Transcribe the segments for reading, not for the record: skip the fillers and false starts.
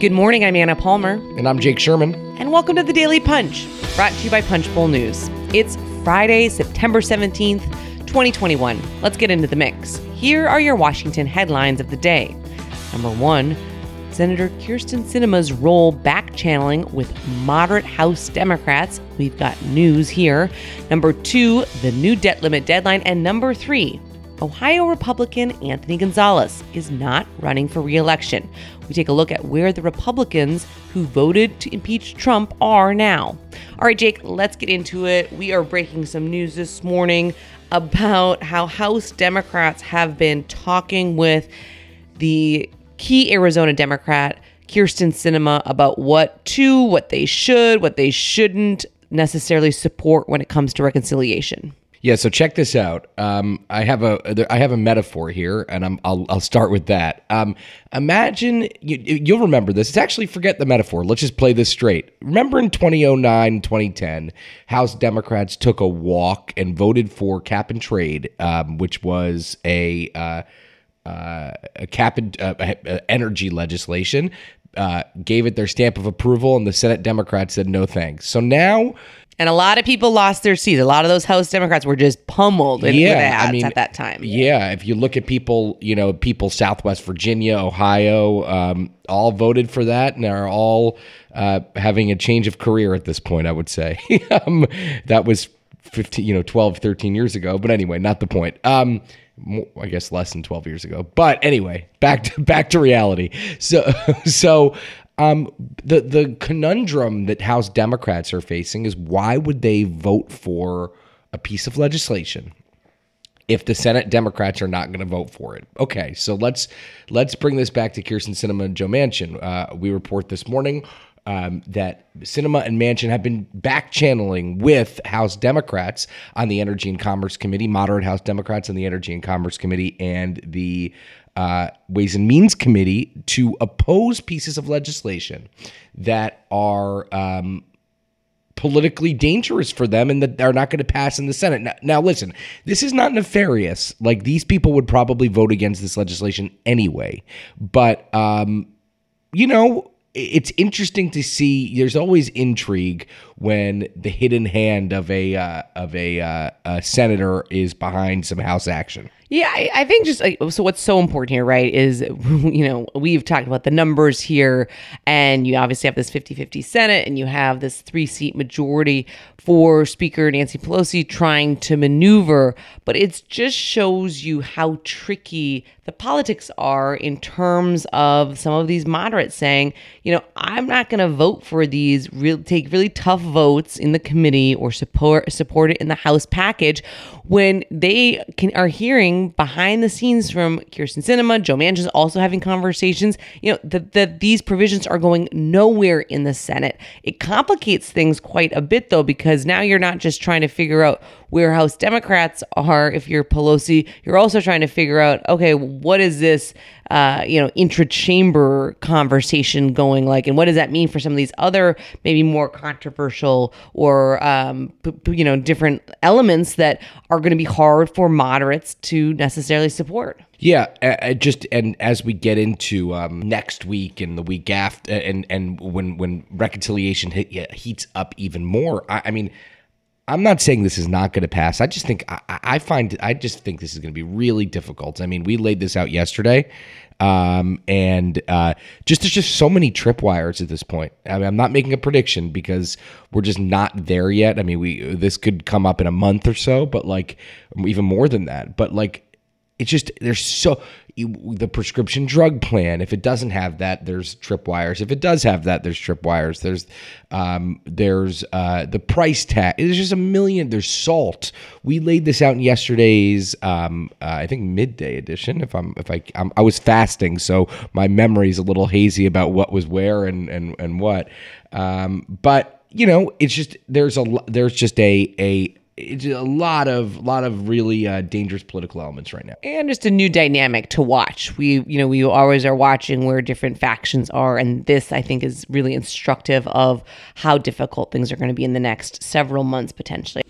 Good morning, I'm Anna Palmer. And I'm Jake Sherman. And welcome to The Daily Punch, brought to you by Punchbowl News. It's Friday, September 17th, 2021. Let's get into the mix. Here are your Washington headlines of the day. Number one, Senator Kyrsten Sinema's role back-channeling with moderate House Democrats. We've got news here. Number two, the new debt limit deadline. And number three, Ohio Republican Anthony Gonzalez is not running for re-election. We take a look at where the Republicans who voted to impeach Trump are now. All right, Jake, let's get into it. We are breaking some news this morning about how House Democrats have been talking with the key Arizona Democrat, Kyrsten Sinema, about what they should, what they shouldn't necessarily support when it comes to reconciliation. Yeah, so check this out. I have a metaphor here, and I'll start with that. Imagine you'll remember this. It's actually forget the metaphor. Let's just play this straight. Remember in 2009, 2010, House Democrats took a walk and voted for cap and trade, which was a cap and energy legislation. Gave it their stamp of approval, and the Senate Democrats said no thanks. So now... And a lot of people lost their seats. A lot of those House Democrats were just pummeled with ads at that time. Yeah, if you look at people Southwest Virginia, Ohio, all voted for that and are all having a change of career at this point, I would say. That was 12, 13 years ago. But anyway, not the point. I guess less than 12 years ago. But anyway, back to reality. So the conundrum that House Democrats are facing is why would they vote for a piece of legislation if the Senate Democrats are not going to vote for it? Okay, so let's bring this back to Kyrsten Sinema and Joe Manchin. We report this morning that Sinema and Manchin have been back-channeling with House Democrats on the Energy and Commerce Committee, moderate House Democrats on the Energy and Commerce Committee, and the Ways and Means Committee to oppose pieces of legislation that are politically dangerous for them and that are not going to pass in the Senate. Now, listen, this is not nefarious. Like, these people would probably vote against this legislation anyway. But, it's interesting to see. There's always intrigue when the hidden hand of a senator is behind some House action. Yeah, I think so what's so important here, right, is, we've talked about the numbers here, and you obviously have this 50-50 Senate, and you have this 3-seat majority for Speaker Nancy Pelosi trying to maneuver, but it just shows you how tricky the politics are in terms of some of these moderates saying, I'm not going to vote for these, take really tough votes in the committee or support it in the House package when they are hearing behind the scenes from Kyrsten Sinema, Joe Manchin is also having conversations, that these provisions are going nowhere in the Senate. It complicates things quite a bit, though, because now you're not just trying to figure out where House Democrats are if you're Pelosi. You're also trying to figure out, okay, what is this, intra-chamber conversation going like, and what does that mean for some of these other maybe more controversial or, different elements that are going to be hard for moderates to necessarily support. Yeah, and as we get into next week and the week after, and when reconciliation heats up even more, I mean, I'm not saying this is not going to pass. I just think I think this is going to be really difficult. I mean, we laid this out yesterday, and there's just so many tripwires at this point. I mean, I'm not making a prediction because we're just not there yet. I mean, this could come up in a month or so, but even more than that. But it's just, the prescription drug plan, if it doesn't have that, there's tripwires. If it does have that, there's tripwires. There's the price tag. There's just a million. There's SALT. We laid this out in yesterday's, I think, midday edition. I was fasting, so my memory's a little hazy about what was where and what. But it's just it's a lot of really dangerous political elements right now. And just a new dynamic to watch. We always are watching where different factions are. And this, I think, is really instructive of how difficult things are going to be in the next several months, potentially.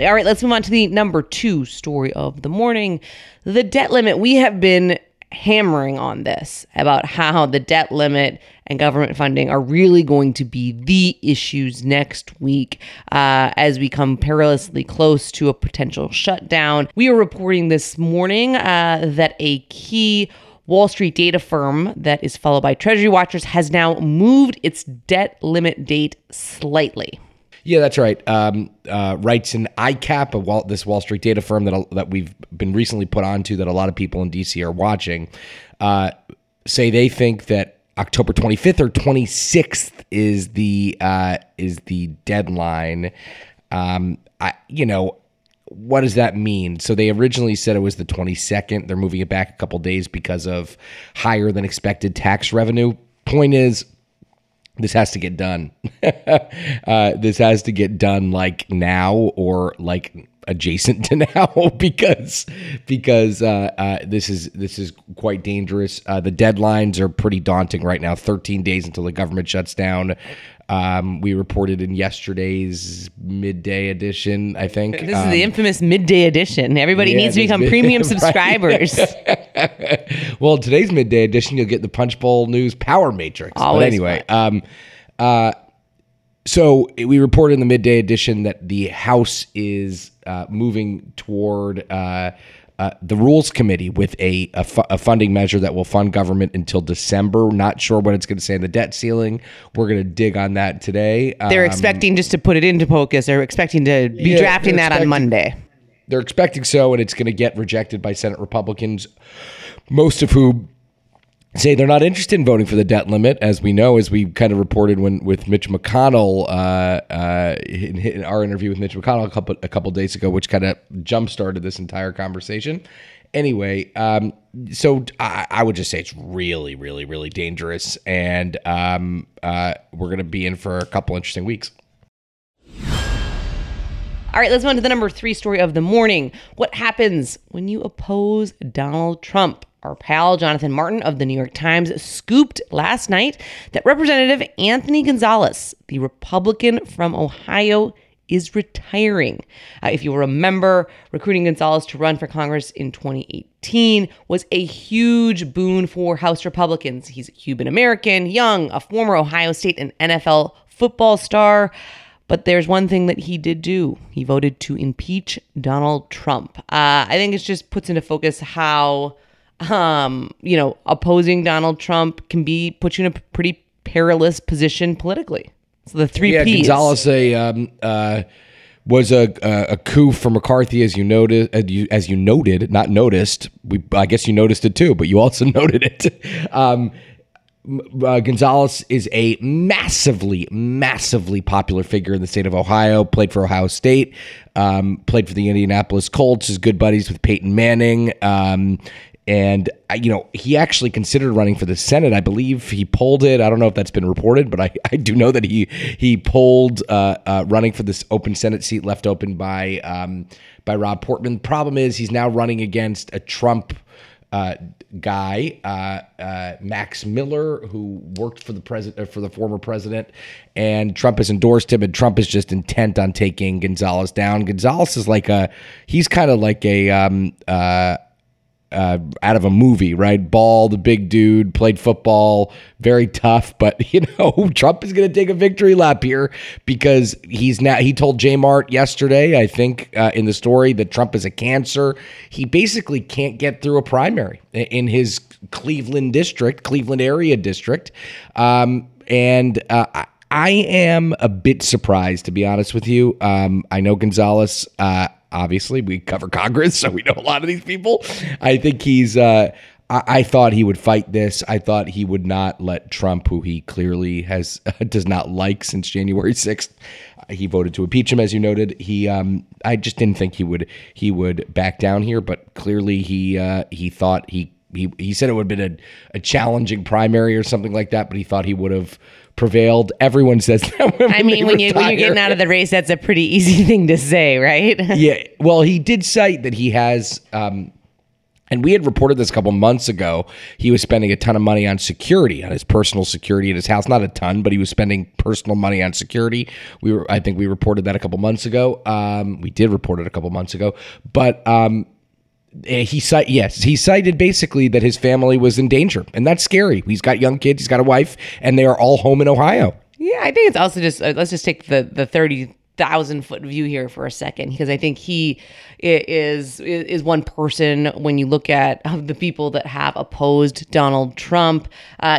All right, let's move on to the number 2 story of the morning. The debt limit. We have been hammering on this about how the debt limit and government funding are really going to be the issues next week as we come perilously close to a potential shutdown. We are reporting this morning that a key Wall Street data firm that is followed by Treasury watchers has now moved its debt limit date slightly. Yeah, that's right. Writes in ICAP, this Wall Street data firm that we've been recently put onto that a lot of people in D.C. are watching, say they think that October 25th or 26th is the deadline. What does that mean? So they originally said it was the 22nd. They're moving it back a couple days because of higher than expected tax revenue. Point is, this has to get done. This has to get done like now or like adjacent to now because this is quite dangerous. The deadlines are pretty daunting right now. 13 days until the government shuts down. We reported in yesterday's midday edition, I think. This is the infamous midday edition. Everybody needs to become premium subscribers. Well, today's midday edition, you'll get the Punchbowl News Power Matrix. Always. But anyway, so we reported in the midday edition that the House is moving toward the Rules Committee with a funding measure that will fund government until December. Not sure what it's going to say in the debt ceiling. We're going to dig on that today. They're expecting, just to put it into focus, they're expecting to be drafting that on Monday. They're expecting so, and it's going to get rejected by Senate Republicans, most of whom say they're not interested in voting for the debt limit, as we know, as we kind of reported with Mitch McConnell in our interview with Mitch McConnell a couple days ago, which kind of jump-started this entire conversation. Anyway, so I would just say it's really, really, really dangerous, and we're going to be in for a couple interesting weeks. All right, let's move on to the number 3 story of the morning. What happens when you oppose Donald Trump? Our pal Jonathan Martin of The New York Times scooped last night that Representative Anthony Gonzalez, the Republican from Ohio, is retiring. If you'll remember, recruiting Gonzalez to run for Congress in 2018 was a huge boon for House Republicans. He's a Cuban American, young, a former Ohio State and NFL football star. But there's one thing that he did do. He voted to impeach Donald Trump. I think it just puts into focus how opposing Donald Trump can put you in a pretty perilous position politically. So the three P's. Gonzalez was a coup for McCarthy, as you noted, not noticed. I guess you noticed it too, but you also noted it. Gonzalez is a massively, massively popular figure in the state of Ohio, played for Ohio State, played for the Indianapolis Colts, is good buddies with Peyton Manning, and, he actually considered running for the Senate. I believe he polled it. I don't know if that's been reported, but I do know that he polled running for this open Senate seat left open by Rob Portman. The problem is he's now running against a Trump guy, Max Miller, who worked for the former president, and Trump has endorsed him, and Trump is just intent on taking Gonzalez down. Gonzalez is out of a movie, right? Bald, big dude, played football, very tough, but Trump is going to take a victory lap here because he told J-Mart yesterday, I think in the story, that Trump is a cancer. He basically can't get through a primary in his Cleveland area district. I am a bit surprised, to be honest with you. I know Gonzalez, obviously, we cover Congress, so we know a lot of these people. I think he's I thought he would fight this. I thought he would not let Trump, who he clearly does not like since January 6th. He voted to impeach him, as you noted. I just didn't think he would back down here. But clearly he thought he said it would have been a challenging primary or something like that, but he thought he would have prevailed. Everyone says that. When you're getting out of the race, that's a pretty easy thing to say, right? Yeah. Well, he did cite that he has, and we had reported this a couple months ago, he was spending a ton of money on security, on his personal security at his house. Not a ton, but he was spending personal money on security. I think we reported that a couple months ago. But He cited basically that his family was in danger, and that's scary. He's got young kids, he's got a wife, and they are all home in Ohio. Yeah, I think it's also just let's just take the 30,000 foot view here for a second, because I think he is one person when you look at the people that have opposed Donald Trump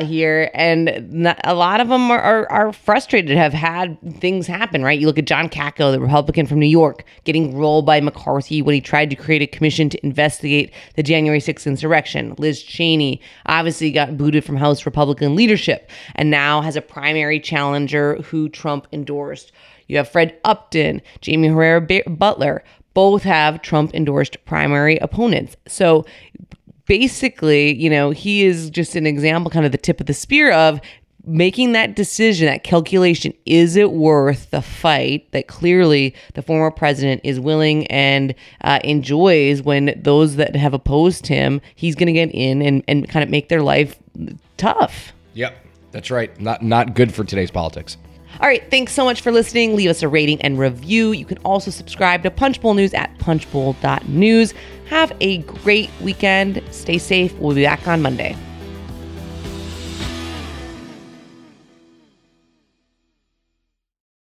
here, and not, a lot of them are frustrated, have had things happen, right? You look at John Katko, the Republican from New York, getting rolled by McCarthy when he tried to create a commission to investigate the January 6th insurrection. Liz Cheney obviously got booted from House Republican leadership and now has a primary challenger who Trump endorsed. You have Fred Upton, Jamie Herrera Butler, both have Trump-endorsed primary opponents. So basically, you know, he is just an example, kind of the tip of the spear of making that decision, that calculation. Is it worth the fight that clearly the former president is willing and enjoys when those that have opposed him, he's going to get in and kind of make their life tough? Yep, that's right. Not good for today's politics. All right, thanks so much for listening. Leave us a rating and review. You can also subscribe to Punchbowl News at punchbowl.news. Have a great weekend. Stay safe. We'll be back on Monday.